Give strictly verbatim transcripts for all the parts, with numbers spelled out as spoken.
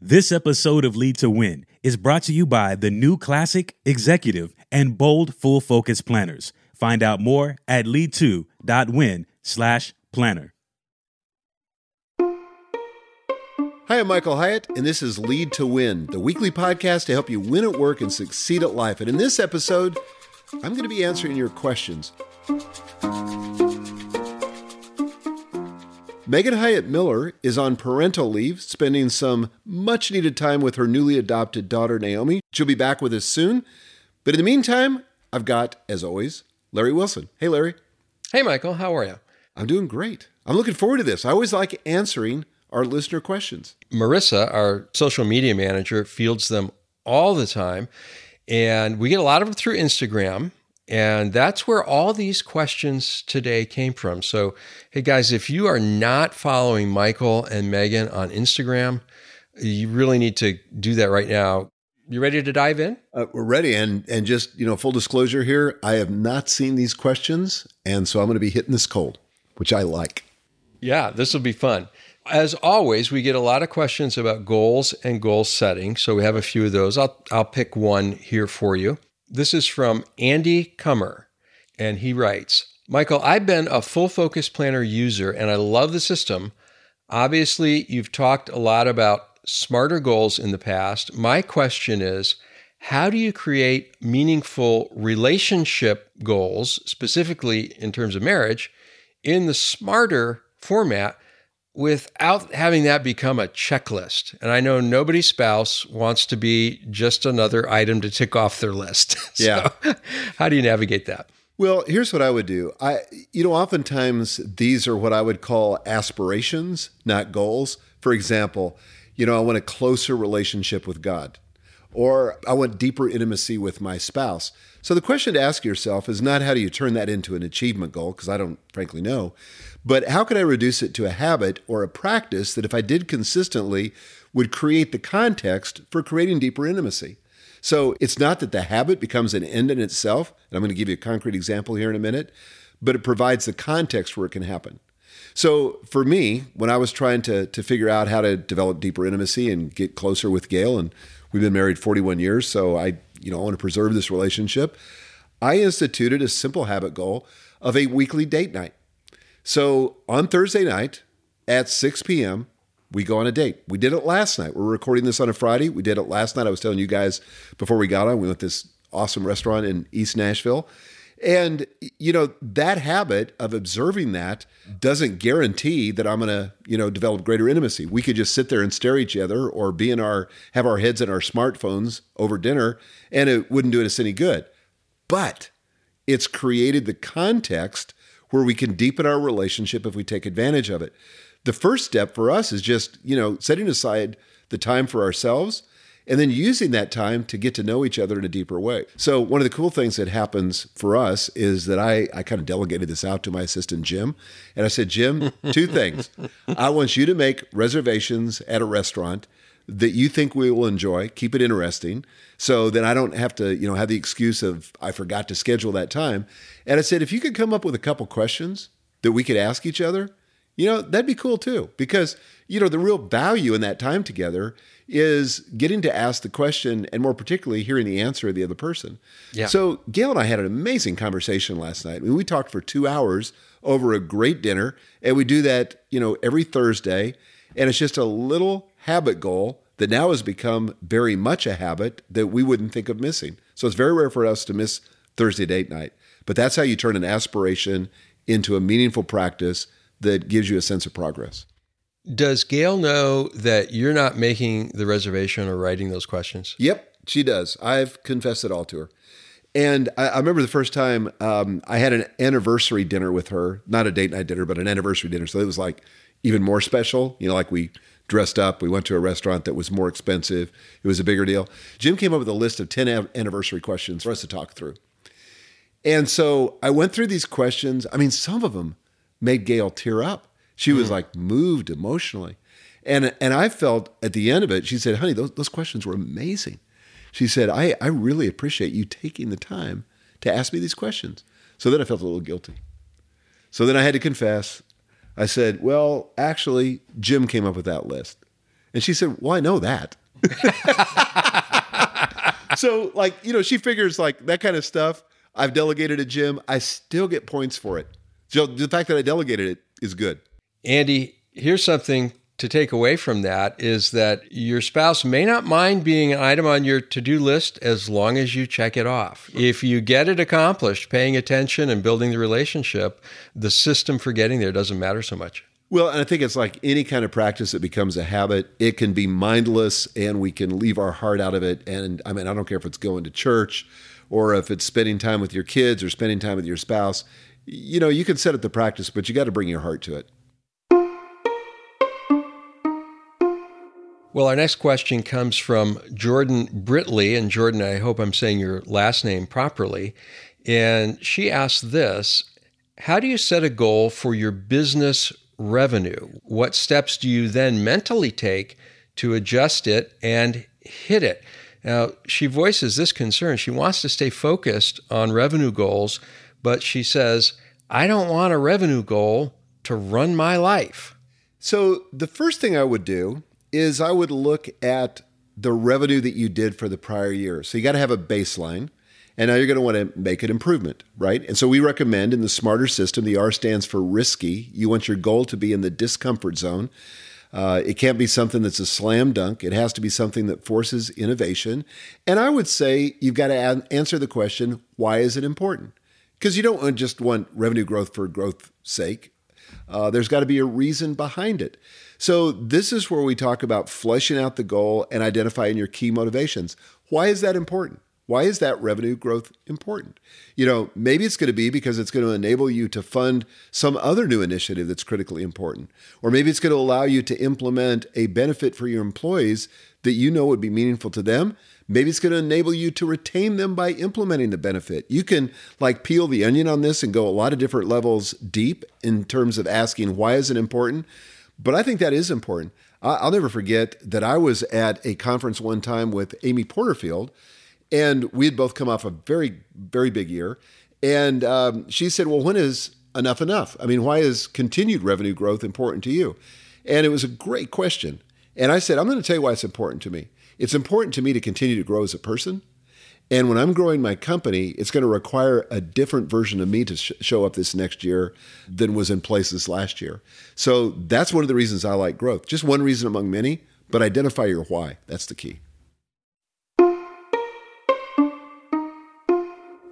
This episode of Lead to Win is brought to you by the new classic, executive, and bold Full Focus Planners. Find out more at lead to dot win slash planner. Hi, I'm Michael Hyatt, and this is Lead to Win, the weekly podcast to help you win at work and succeed at life. And in this episode, I'm going to be answering your questions. Megan Hyatt Miller is on parental leave, spending some much-needed time with her newly adopted daughter, Naomi. She'll be back with us soon. But in the meantime, I've got, as always, Larry Wilson. Hey, Larry. Hey, Michael. How are you? I'm doing great. I'm looking forward to this. I always like answering our listener questions. Marissa, our social media manager, fields them all the time. And we get a lot of them through Instagram. And that's where all these questions today came from. So, hey guys, if you are not following Michael and Megan on Instagram, you really need to do that right now. You ready to dive in? Uh, we're ready. And and just, you know, full disclosure here, I have not seen these questions. And so I'm going to be hitting this cold, which I like. Yeah, this will be fun. As always, we get a lot of questions about goals and goal setting. So we have a few of those. I'll I'll pick one here for you. This is from Andy Comer, and he writes, Michael, I've been a Full Focus Planner user, and I love the system. Obviously, you've talked a lot about SMARTER goals in the past. My question is, how do you create meaningful relationship goals, specifically in terms of marriage, in the SMARTER format without having that become a checklist? And I know nobody's spouse wants to be just another item to tick off their list. So yeah. How do you navigate that? Well, here's what I would do. I, you know, oftentimes these are what I would call aspirations, not goals. For example, you know, I want a closer relationship with God, or I want deeper intimacy with my spouse. So the question to ask yourself is not how do you turn that into an achievement goal, because I don't frankly know, but how could I reduce it to a habit or a practice that if I did consistently would create the context for creating deeper intimacy? So it's not that the habit becomes an end in itself, and I'm going to give you a concrete example here in a minute, but it provides the context where it can happen. So for me, when I was trying to, to figure out how to develop deeper intimacy and get closer with Gail, and we've been married forty-one years, so I you know, I want to preserve this relationship, I instituted a simple habit goal of a weekly date night. So on Thursday night at six p.m., we go on a date. We did it last night. We're recording this on a Friday. We did it last night. I was telling you guys before we got on, we went to this awesome restaurant in East Nashville. And, you know, that habit of observing that doesn't guarantee that I'm going to, you know, develop greater intimacy. We could just sit there and stare at each other or be in our, have our heads in our smartphones over dinner, and it wouldn't do us any good. But it's created the context where we can deepen our relationship if we take advantage of it. The first step for us is just, you know, setting aside the time for ourselves and then using that time to get to know each other in a deeper way. So one of the cool things that happens for us is that I, I kind of delegated this out to my assistant, Jim. And I said, Jim, two things. I want you to make reservations at a restaurant that you think we will enjoy. Keep it interesting. So then I don't have to, you know, have the excuse of, I forgot to schedule that time. And I said, if you could come up with a couple questions that we could ask each other, you know, that'd be cool too, because, you know, the real value in that time together is getting to ask the question and more particularly hearing the answer of the other person. Yeah. So Gail and I had an amazing conversation last night. I mean, we talked for two hours over a great dinner, and we do that, you know, every Thursday. And it's just a little habit goal that now has become very much a habit that we wouldn't think of missing. So it's very rare for us to miss Thursday date night, but that's how you turn an aspiration into a meaningful practice that gives you a sense of progress. Does Gail know that you're not making the reservation or writing those questions? Yep, she does. I've confessed it all to her. And I, I remember the first time um, I had an anniversary dinner with her, not a date night dinner, but an anniversary dinner. So it was like even more special. You know, like we dressed up, we went to a restaurant that was more expensive. It was a bigger deal. Jim came up with a list of ten anniversary questions for us to talk through. And so I went through these questions. I mean, some of them made Gail tear up. She was like moved emotionally. And and I felt at the end of it, she said, honey, those, those questions were amazing. She said, I, I really appreciate you taking the time to ask me these questions. So then I felt a little guilty. So then I had to confess. I said, well, actually, Jim came up with that list. And she said, well, I know that. So, like, you know, she figures, like, that kind of stuff. I've delegated to Jim. I still get points for it. So the fact that I delegated it is good. Andy, here's something to take away from that is that your spouse may not mind being an item on your to-do list as long as you check it off. If you get it accomplished, paying attention and building the relationship, the system for getting there doesn't matter so much. Well, and I think it's like any kind of practice that becomes a habit. It can be mindless and we can leave our heart out of it. And I mean, I don't care if it's going to church or if it's spending time with your kids or spending time with your spouse. You know, you can set up the practice, but you got to bring your heart to it. Well, our next question comes from Jordan Brittley. And Jordan, I hope I'm saying your last name properly. And she asked this, how do you set a goal for your business revenue? What steps do you then mentally take to adjust it and hit it? Now, she voices this concern. She wants to stay focused on revenue goals, but she says, I don't want a revenue goal to run my life. So the first thing I would do is I would look at the revenue that you did for the prior year. So you got to have a baseline, and now you're going to want to make an improvement, right? And so we recommend in the SMARTER system, the R stands for risky. You want your goal to be in the discomfort zone. Uh, it can't be something that's a slam dunk. It has to be something that forces innovation. And I would say you've got to an- answer the question, why is it important? Because you don't just want revenue growth for growth's sake. Uh, there's got to be a reason behind it. So this is where we talk about fleshing out the goal and identifying your key motivations. Why is that important? Why is that revenue growth important? You know, maybe it's going to be because it's going to enable you to fund some other new initiative that's critically important. Or maybe it's going to allow you to implement a benefit for your employees that you know would be meaningful to them. Maybe it's going to enable you to retain them by implementing the benefit. You can like peel the onion on this and go a lot of different levels deep in terms of asking why is it important? But I think that is important. I'll never forget that I was at a conference one time with Amy Porterfield, and we had both come off a very, very big year. And um, she said, well, when is enough enough? I mean, why is continued revenue growth important to you? And it was a great question. And I said, I'm going to tell you why it's important to me. It's important to me to continue to grow as a person. And when I'm growing my company, it's going to require a different version of me to sh- show up this next year than was in place this last year. So that's one of the reasons I like growth. Just one reason among many, but identify your why. That's the key.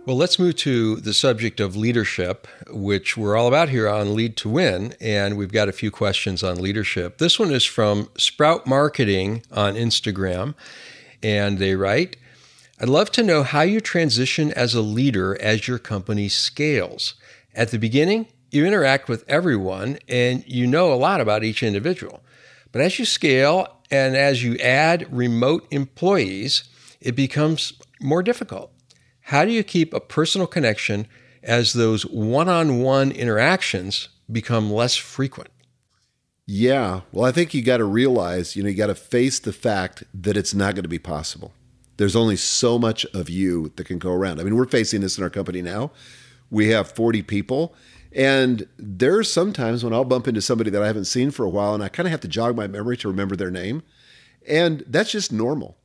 Well, let's move to the subject of leadership, which we're all about here on Lead to Win, and we've got a few questions on leadership. This one is from Sprout Marketing on Instagram, and they write, I'd love to know how you transition as a leader as your company scales. At the beginning, you interact with everyone, and you know a lot about each individual. But as you scale and as you add remote employees, it becomes more difficult. How do you keep a personal connection as those one-on-one interactions become less frequent? Yeah. Well, I think you got to realize, you know, you got to face the fact that it's not going to be possible. There's only so much of you that can go around. I mean, we're facing this in our company now. We have forty people, and there are some times when I'll bump into somebody that I haven't seen for a while, and I kind of have to jog my memory to remember their name. And that's just normal.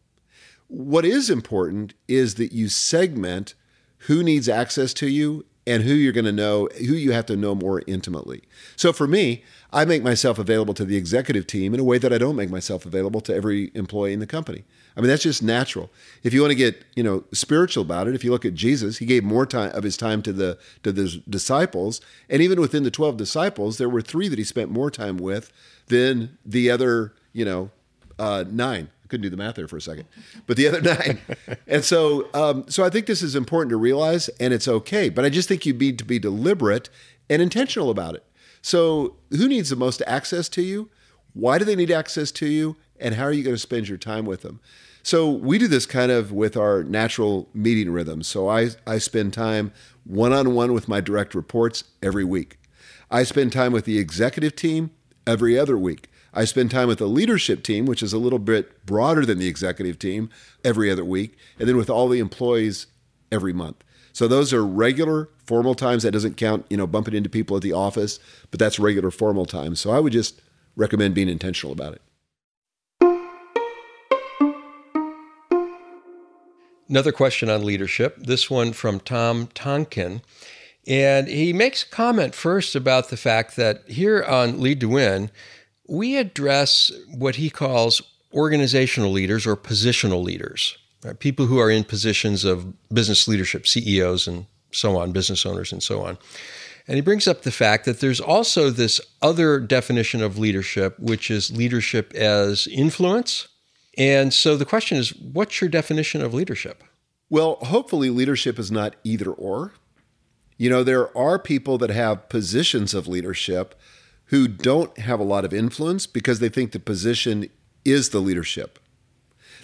What is important is that you segment who needs access to you and who you're going to know, who you have to know more intimately. So for me, I make myself available to the executive team in a way that I don't make myself available to every employee in the company. I mean, that's just natural. If you want to get, you know, spiritual about it, if you look at Jesus, he gave more time of his time to the to the disciples, and even within the twelve disciples, there were three that he spent more time with than the other, you know, uh, nine. Couldn't do the math there for a second, but the other nine. And so um, so I think this is important to realize, and it's okay, but I just think you need to be deliberate and intentional about it. So who needs the most access to you? Why do they need access to you? And how are you going to spend your time with them? So we do this kind of with our natural meeting rhythm. So I, I spend time one-on-one with my direct reports every week. I spend time with the executive team every other week. I spend time with the leadership team, which is a little bit broader than the executive team, every other week, and then with all the employees every month. So those are regular formal times. That doesn't count, you know, bumping into people at the office, but that's regular formal time. So I would just recommend being intentional about it. another question on leadership, this one from Tom Tonkin. And he makes a comment first about the fact that here on Lead to Win, we address what he calls organizational leaders or positional leaders, right? People who are in positions of business leadership, C E Os and so on, business owners and so on. And he brings up the fact that there's also this other definition of leadership, which is leadership as influence. And so the question is, what's your definition of leadership? Well, hopefully leadership is not either or. You know, there are people that have positions of leadership who don't have a lot of influence because they think the position is the leadership.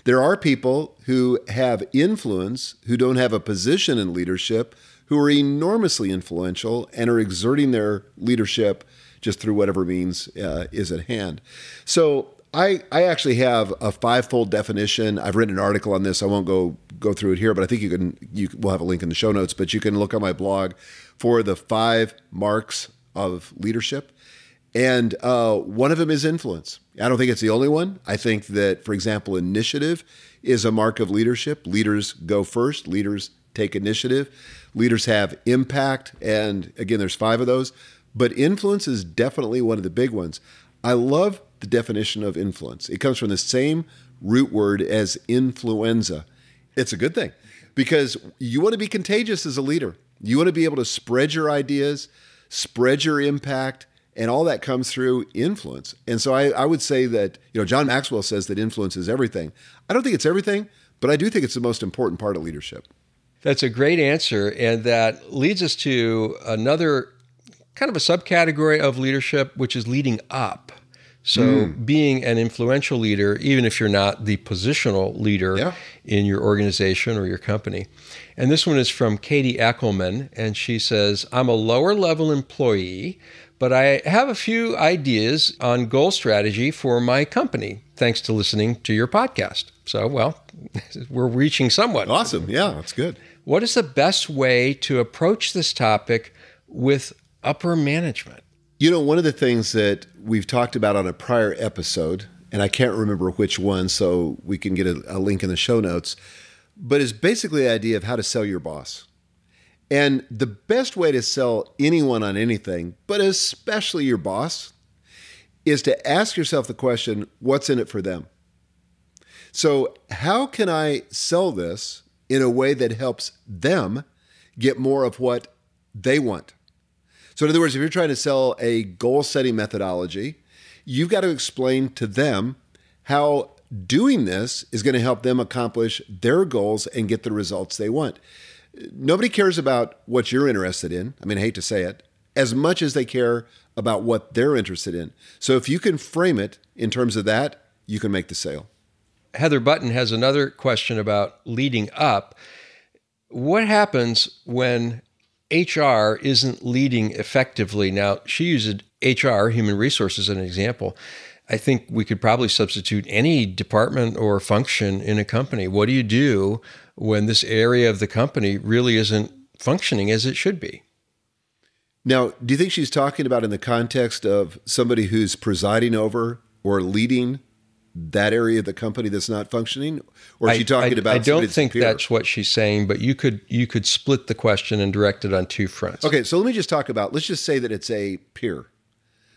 There are people who have influence, who don't have a position in leadership, who are enormously influential and are exerting their leadership just through whatever means uh, is at hand. So I, I actually have a five-fold definition. I've written an article on this. I won't go go through it here, but I think you can. You we'll have a link in the show notes, but you can look on my blog for the five marks of leadership. And uh, one of them is influence. I don't think it's the only one. I think that, for example, initiative is a mark of leadership. Leaders go first. Leaders take initiative. Leaders have impact. And again, there's five of those. But influence is definitely one of the big ones. I love the definition of influence. It comes from the same root word as influenza. It's a good thing because you want to be contagious as a leader. You want to be able to spread your ideas, spread your impact, and all that comes through influence. And so I, I would say that, you know, John Maxwell says that influence is everything. I don't think it's everything, but I do think it's the most important part of leadership. That's a great answer. And that leads us to another kind of a subcategory of leadership, which is leading up. So mm. being an influential leader, even if you're not the positional leader yeah. in your organization or your company. And this one is from Katie Eckleman, and she says, I'm a lower level employee, but I have a few ideas on goal strategy for my company, thanks to listening to your podcast. So, well, we're reaching someone. Awesome. Yeah, that's good. What is the best way to approach this topic with upper management? You know, one of the things that we've talked about on a prior episode, and I can't remember which one, so we can get a, a link in the show notes, but it's basically the idea of how to sell your boss. And the best way to sell anyone on anything, but especially your boss, is to ask yourself the question, what's in it for them? So how can I sell this in a way that helps them get more of what they want? So in other words, if you're trying to sell a goal-setting methodology, you've got to explain to them how doing this is going to help them accomplish their goals and get the results they want. Nobody cares about what you're interested in. I mean, I hate to say it, as much as they care about what they're interested in. So if you can frame it in terms of that, you can make the sale. Heather Button has another question about leading up. What happens when H R isn't leading effectively? Now, she uses H R, human resources, as an example. I think we could probably substitute any department or function in a company. What do you do when this area of the company really isn't functioning as it should be? Now, do you think she's talking about in the context of somebody who's presiding over or leading that area of the company that's not functioning? Or is she talking I, I, about I don't think peer? That's what she's saying, but you could you could split the question and direct it on two fronts. Okay, so let me just talk about, let's just say that it's a peer.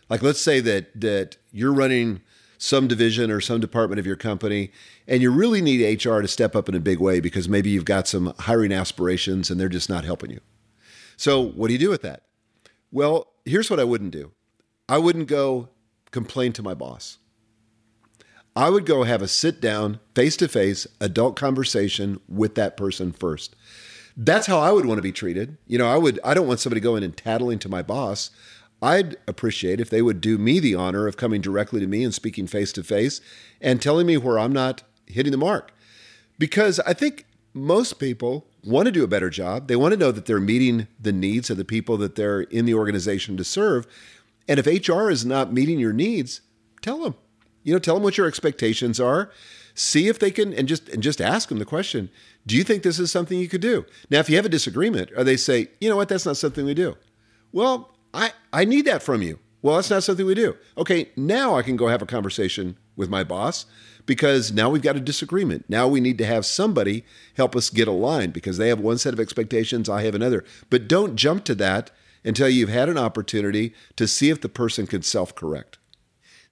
Like, let's say that that you're running some division or some department of your company, and you really need H R to step up in a big way because maybe you've got some hiring aspirations and they're just not helping you. So what do you do with that? Well, here's what I wouldn't do. I wouldn't go complain to my boss. I would go have a sit-down, face-to-face, adult conversation with that person first. That's how I would want to be treated. You know, I would. I don't want somebody going and tattling to my boss. I'd appreciate if they would do me the honor of coming directly to me and speaking face-to-face and telling me where I'm not hitting the mark. Because I think most people want to do a better job. They want to know that they're meeting the needs of the people that they're in the organization to serve. And if H R is not meeting your needs, tell them. You know, tell them what your expectations are. See if they can, and just and just ask them the question, do you think this is something you could do? Now, if you have a disagreement, or they say, you know what, that's not something we do. Well, I, I need that from you. Well, that's not something we do. Okay, now I can go have a conversation with my boss because now we've got a disagreement. Now we need to have somebody help us get aligned because they have one set of expectations, I have another. But don't jump to that until you've had an opportunity to see if the person could self-correct.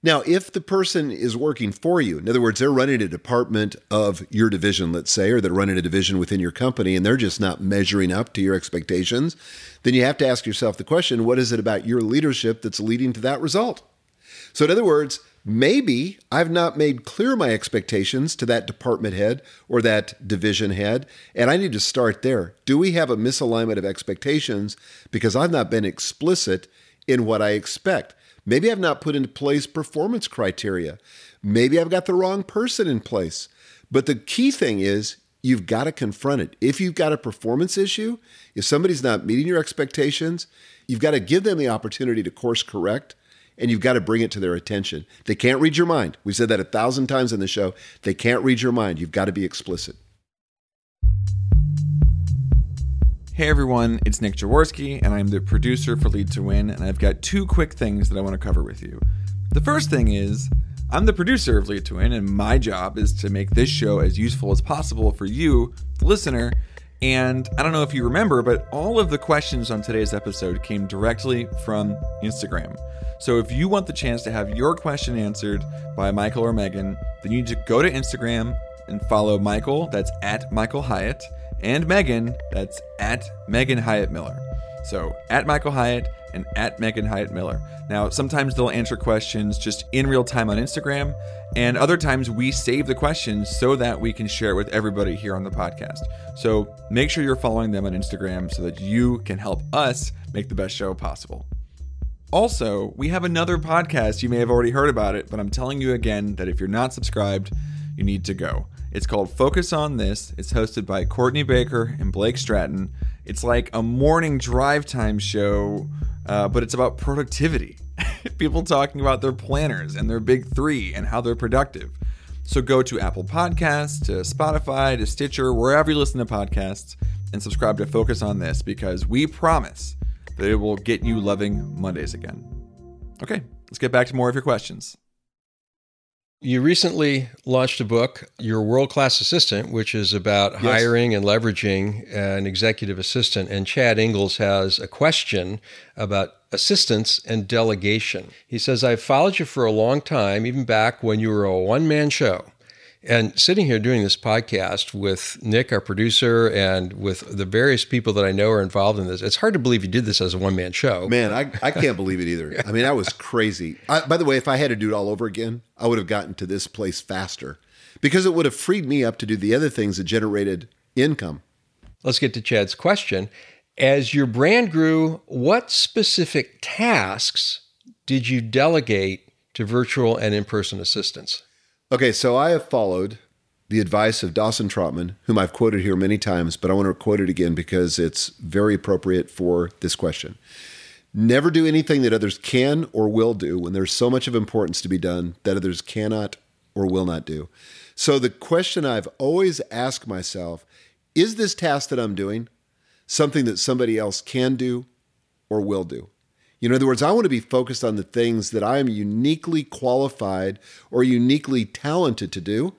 Now, if the person is working for you, in other words, they're running a department of your division, let's say, or they're running a division within your company, and they're just not measuring up to your expectations, then you have to ask yourself the question, what is it about your leadership that's leading to that result? So in other words, maybe I've not made clear my expectations to that department head or that division head, and I need to start there. Do we have a misalignment of expectations because I've not been explicit in what I expect? Maybe I've not put into place performance criteria. Maybe I've got the wrong person in place. But the key thing is you've got to confront it. If you've got a performance issue, if somebody's not meeting your expectations, you've got to give them the opportunity to course correct, and you've got to bring it to their attention. They can't read your mind. We've said that a thousand times in the show. They can't read your mind. You've got to be explicit. Hey everyone, it's Nick Jaworski, and I'm the producer for Lead to Win, and I've got two quick things that I want to cover with you. The first thing is, I'm the producer of Lead to Win, and my job is to make this show as useful as possible for you, the listener, and I don't know if you remember, but all of the questions on today's episode came directly from Instagram. So if you want the chance to have your question answered by Michael or Megan, then you need to go to Instagram and follow Michael, that's at Michael Hyatt, and Megan, that's at Megan Hyatt Miller. So at Michael Hyatt and at Megan Hyatt Miller. Now, sometimes they'll answer questions just in real time on Instagram, and other times we save the questions so that we can share it with everybody here on the podcast. So make sure you're following them on Instagram so that you can help us make the best show possible. Also, we have another podcast. You may have already heard about it, but I'm telling you again that if you're not subscribed, you need to go. It's called Focus on This. It's hosted by Courtney Baker and Blake Stratton. It's like a morning drive time show, uh, but it's about productivity. People talking about their planners and their big three and how they're productive. So go to Apple Podcasts, to Spotify, to Stitcher, wherever you listen to podcasts, and subscribe to Focus on This because we promise that it will get you loving Mondays again. Okay, let's get back to more of your questions. You recently launched a book, Your World Class Assistant, which is about yes. hiring and leveraging an executive assistant. And Chad Ingels has a question about assistance and delegation. He says, I've followed you for a long time, even back when you were a one-man show. And sitting here doing this podcast with Nick, our producer, and with the various people that I know are involved in this, it's hard to believe you did this as a one-man show. Man, I, I can't believe it either. I mean, I was crazy. I, by the way, if I had to do it all over again, I would have gotten to this place faster because it would have freed me up to do the other things that generated income. Let's get to Chad's question. As your brand grew, what specific tasks did you delegate to virtual and in-person assistants? Okay, so I have followed the advice of Dawson Trotman, whom I've quoted here many times, but I want to quote it again because it's very appropriate for this question. Never do anything that others can or will do when there's so much of importance to be done that others cannot or will not do. So the question I've always asked myself, is this task that I'm doing something that somebody else can do or will do? You know, in other words, I want to be focused on the things that I am uniquely qualified or uniquely talented to do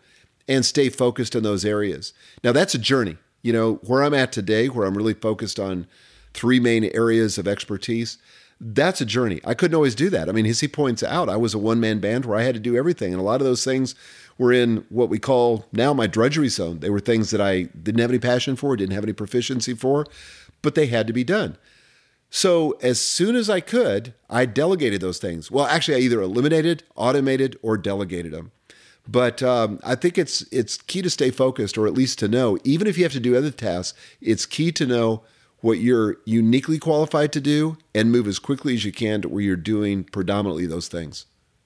and stay focused in those areas. Now, that's a journey. You know, where I'm at today, where I'm really focused on three main areas of expertise, that's a journey. I couldn't always do that. I mean, as he points out, I was a one-man band where I had to do everything. And a lot of those things were in what we call now my drudgery zone. They were things that I didn't have any passion for, didn't have any proficiency for, but they had to be done. So as soon as I could, I delegated those things. Well, actually, I either eliminated, automated, or delegated them. But um, I think it's it's key to stay focused, or at least to know, even if you have to do other tasks, it's key to know what you're uniquely qualified to do and move as quickly as you can to where you're doing predominantly those things.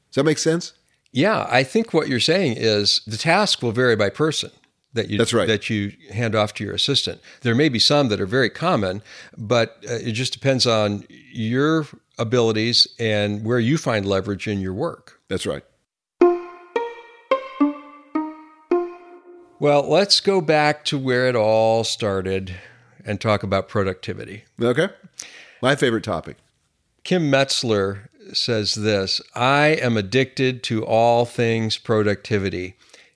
Does that make sense? Yeah, I think what you're saying is the task will vary by person. That you, That's right. that you hand off to your assistant. There may be some that are very common, but uh, it just depends on your abilities and where you find leverage in your work. That's right. Well, let's go back to where it all started and talk about productivity. Okay. My favorite topic. Kim Metzler says this, I am addicted to all things productivity.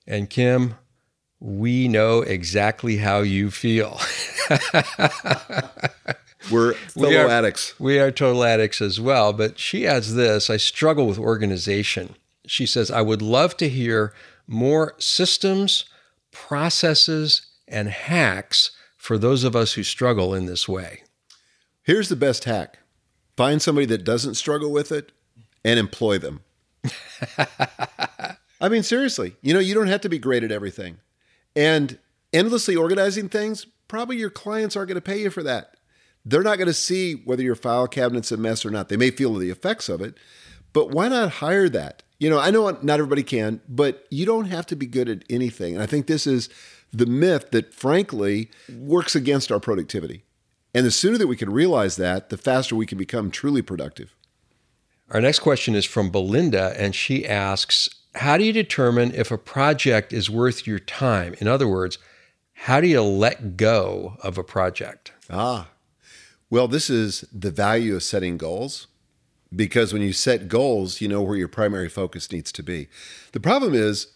And Kim, we know exactly how you feel. We're fellow we are, addicts. We are total addicts as well. But she adds this, I struggle with organization. She says, I would love to hear more systems, processes, and hacks for those of us who struggle in this way. Here's the best hack. Find somebody that doesn't struggle with it and employ them. I mean, seriously, you know, you don't have to be great at everything. And endlessly organizing things, probably your clients aren't going to pay you for that. They're not going to see whether your file cabinet's a mess or not. They may feel the effects of it, but why not hire that? You know, I know not everybody can, but you don't have to be good at anything. And I think this is the myth that, frankly, works against our productivity. And the sooner that we can realize that, the faster we can become truly productive. Our next question is from Belinda, and she asks, how do you determine if a project is worth your time? In other words, how do you let go of a project? Ah, well, this is the value of setting goals, because when you set goals, you know where your primary focus needs to be. The problem is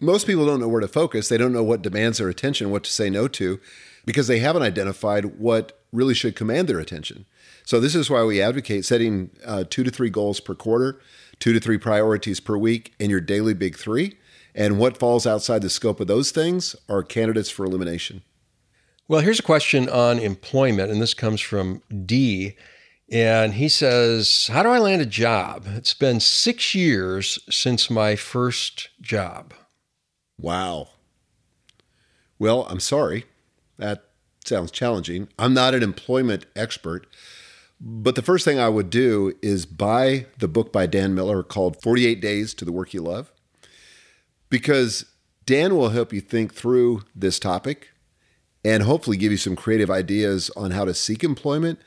most people don't know where to focus. They don't know what demands their attention, what to say no to, because they haven't identified what really should command their attention. So this is why we advocate setting uh, two to three goals per quarter, two to three priorities per week, and your daily big three. And what falls outside the scope of those things are candidates for elimination. Well, here's a question on employment, and this comes from Dee. And he says, how do I land a job? It's been six years since my first job. Wow. Well, I'm sorry. That sounds challenging. I'm not an employment expert. But the first thing I would do is buy the book by Dan Miller called forty-eight days to the Work You Love, because Dan will help you think through this topic and hopefully give you some creative ideas on how to seek employment.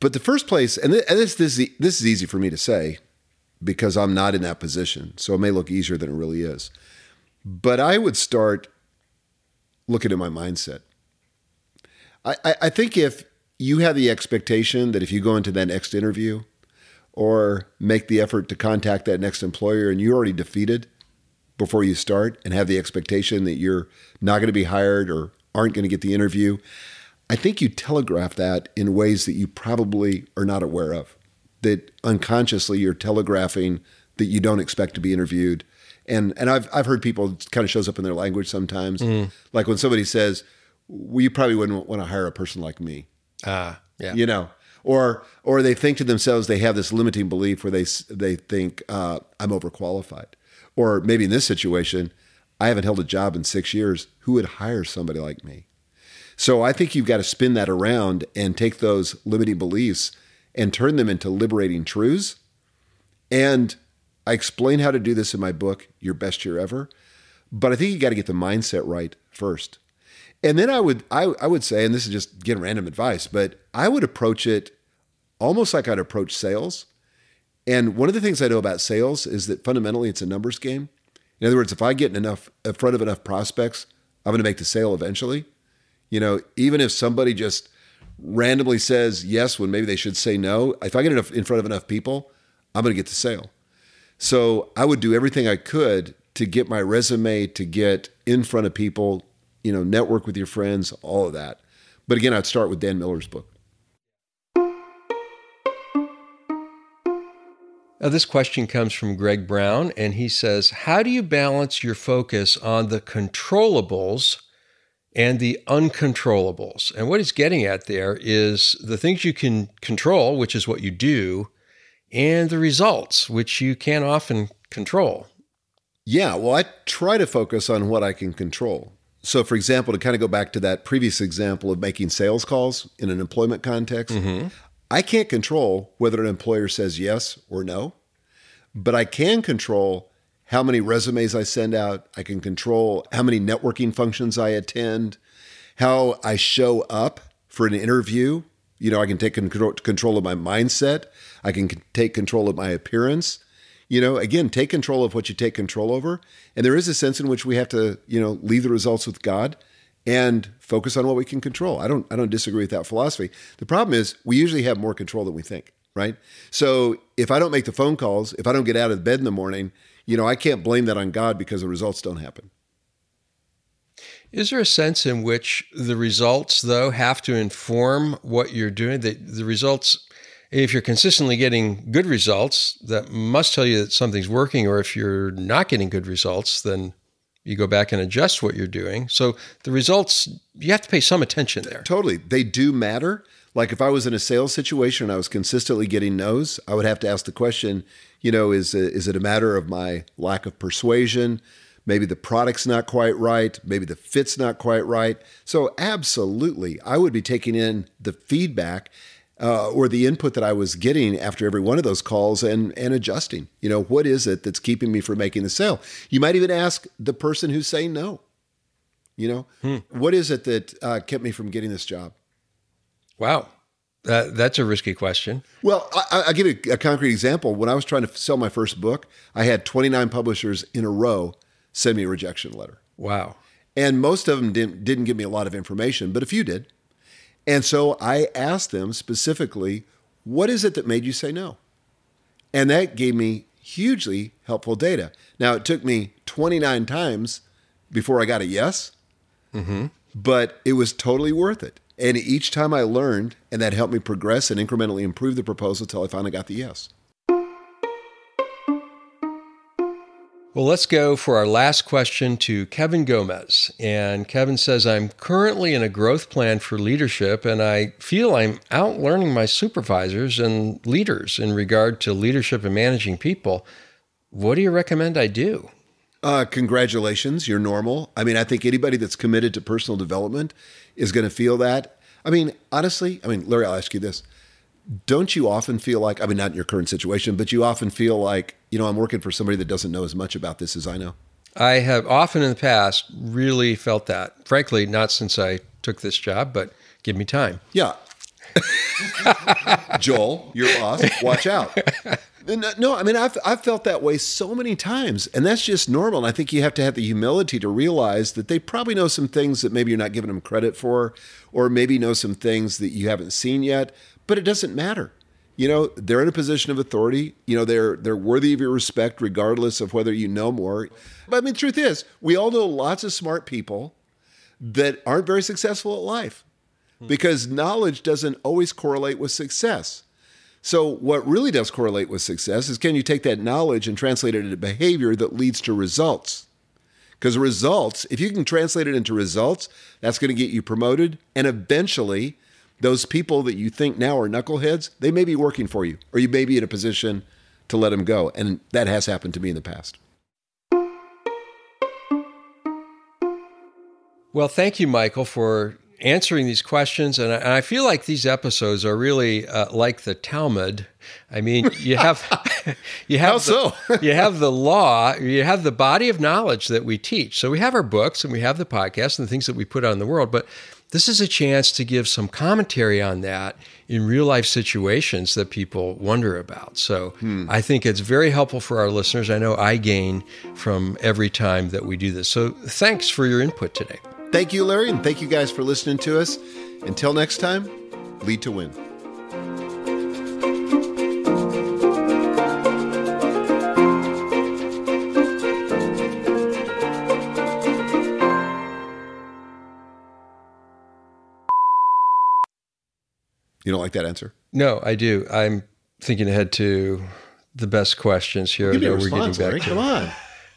But the first place, and this, this, this is easy for me to say because I'm not in that position, so it may look easier than it really is. But I would start looking at my mindset. I, I, I think if you have the expectation that if you go into that next interview or make the effort to contact that next employer and you're already defeated before you start and have the expectation that you're not going to be hired or aren't going to get the interview, I think you telegraph that in ways that you probably are not aware of, that unconsciously you're telegraphing that you don't expect to be interviewed. And and I've I've heard people, it kind of shows up in their language sometimes. Mm. Like when somebody says, well, you probably wouldn't want to hire a person like me. Ah, yeah. You know, or or they think to themselves, they have this limiting belief where they they think uh, I'm overqualified, or maybe in this situation, I haven't held a job in six years. Who would hire somebody like me? So I think you've got to spin that around and take those limiting beliefs and turn them into liberating truths. And I explain how to do this in my book, Your Best Year Ever. But I think you got to get the mindset right first. And then I would I, I would say, and this is just getting random advice, but I would approach it almost like I'd approach sales. And one of the things I know about sales is that fundamentally it's a numbers game. In other words, if I get enough in front of enough prospects, I'm going to make the sale eventually. You know, even if somebody just randomly says yes when maybe they should say no, if I get enough in front of enough people, I'm going to get the sale. So I would do everything I could to get my resume, to get in front of people, you know, network with your friends, all of that. But again, I'd start with Dan Miller's book. Now, this question comes from Greg Brown, and he says, how do you balance your focus on the controllables and the uncontrollables? And what he's getting at there is the things you can control, which is what you do, and the results, which you can't often control. Yeah, well, I try to focus on what I can control. So, for example, to kind of go back to that previous example of making sales calls in an employment context, mm-hmm. I can't control whether an employer says yes or no, but I can control how many resumes I send out. I can control how many networking functions I attend, how I show up for an interview. You know, I can take control of my mindset. I can take control of my appearance. You know, again, take control of what you take control over. And there is a sense in which we have to, you know, leave the results with God and focus on what we can control. I don't I don't disagree with that philosophy. The problem is we usually have more control than we think, right? So if I don't make the phone calls, if I don't get out of bed in the morning, you know, I can't blame that on God because the results don't happen. Is there a sense in which the results, though, have to inform what you're doing? The, the results, if you're consistently getting good results, that must tell you that something's working, or if you're not getting good results, then you go back and adjust what you're doing. So the results, you have to pay some attention there. Totally. They do matter. Like if I was in a sales situation and I was consistently getting no's, I would have to ask the question, you know, is, is it a matter of my lack of persuasion? Maybe the product's not quite right. Maybe the fit's not quite right. So absolutely, I would be taking in the feedback uh, or the input that I was getting after every one of those calls and and adjusting. You know, what is it that's keeping me from making the sale? You might even ask the person who's saying no. You know, hmm. what is it that uh, kept me from getting this job? Wow. Uh, that's a risky question. Well, I, I'll give you a concrete example. When I was trying to sell my first book, I had twenty-nine publishers in a row send me a rejection letter. Wow. And most of them didn't, didn't give me a lot of information, but a few did. And so I asked them specifically, what is it that made you say no? And that gave me hugely helpful data. Now, it took me twenty-nine times before I got a yes, mm-hmm. but it was totally worth it. And each time I learned, and that helped me progress and incrementally improve the proposal till I finally got the yes. Well, let's go for our last question to Kevin Gomez. And Kevin says, I'm currently in a growth plan for leadership, and I feel I'm outlearning my supervisors and leaders in regard to leadership and managing people. What do you recommend I do? Uh, congratulations, you're normal. I mean, I think anybody that's committed to personal development is going to feel that. I mean, honestly, I mean, Larry, I'll ask you this. Don't you often feel like, I mean, not in your current situation, but you often feel like, you know, I'm working for somebody that doesn't know as much about this as I know? I have often in the past really felt that. Frankly, not since I took this job, but give me time. Yeah. Joel, your boss, watch out. No, I mean, I've, I've felt that way so many times, and that's just normal. And I think you have to have the humility to realize that they probably know some things that maybe you're not giving them credit for, or maybe know some things that you haven't seen yet, but it doesn't matter. You know, they're in a position of authority. You know, they're they're worthy of your respect regardless of whether you know more. But I mean, the truth is, we all know lots of smart people that aren't very successful at life because knowledge doesn't always correlate with success. So what really does correlate with success is, can you take that knowledge and translate it into behavior that leads to results? Because results, if you can translate it into results, that's going to get you promoted, and eventually those people that you think now are knuckleheads, they may be working for you, or you may be in a position to let them go. And that has happened to me in the past. Well, thank you, Michael, for answering these questions. And I, and I feel like these episodes are really uh, like the Talmud. I mean, you have you have the, you have the law, you have the body of knowledge that we teach. So we have our books and we have the podcast and the things that we put out in the world, but this is a chance to give some commentary on that in real-life situations that people wonder about. So hmm. I think it's very helpful for our listeners. I know I gain from every time that we do this. So thanks for your input today. Thank you, Larry, and thank you guys for listening to us. Until next time, lead to win. You don't like that answer? No, I do. I'm thinking ahead to the best questions here. Give me a response, Larry. Come on.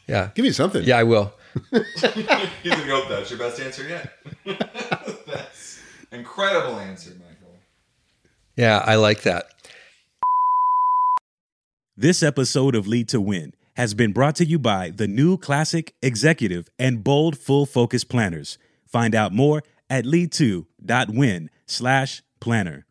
Yeah. Give me something. Yeah, I will. You think, oh, that's your best answer yet. That's an incredible answer, Michael. Yeah, I like that. This episode of Lead to Win has been brought to you by the new Classic, Executive, and Bold Full Focus Planners. Find out more at lead two dot win slash planner.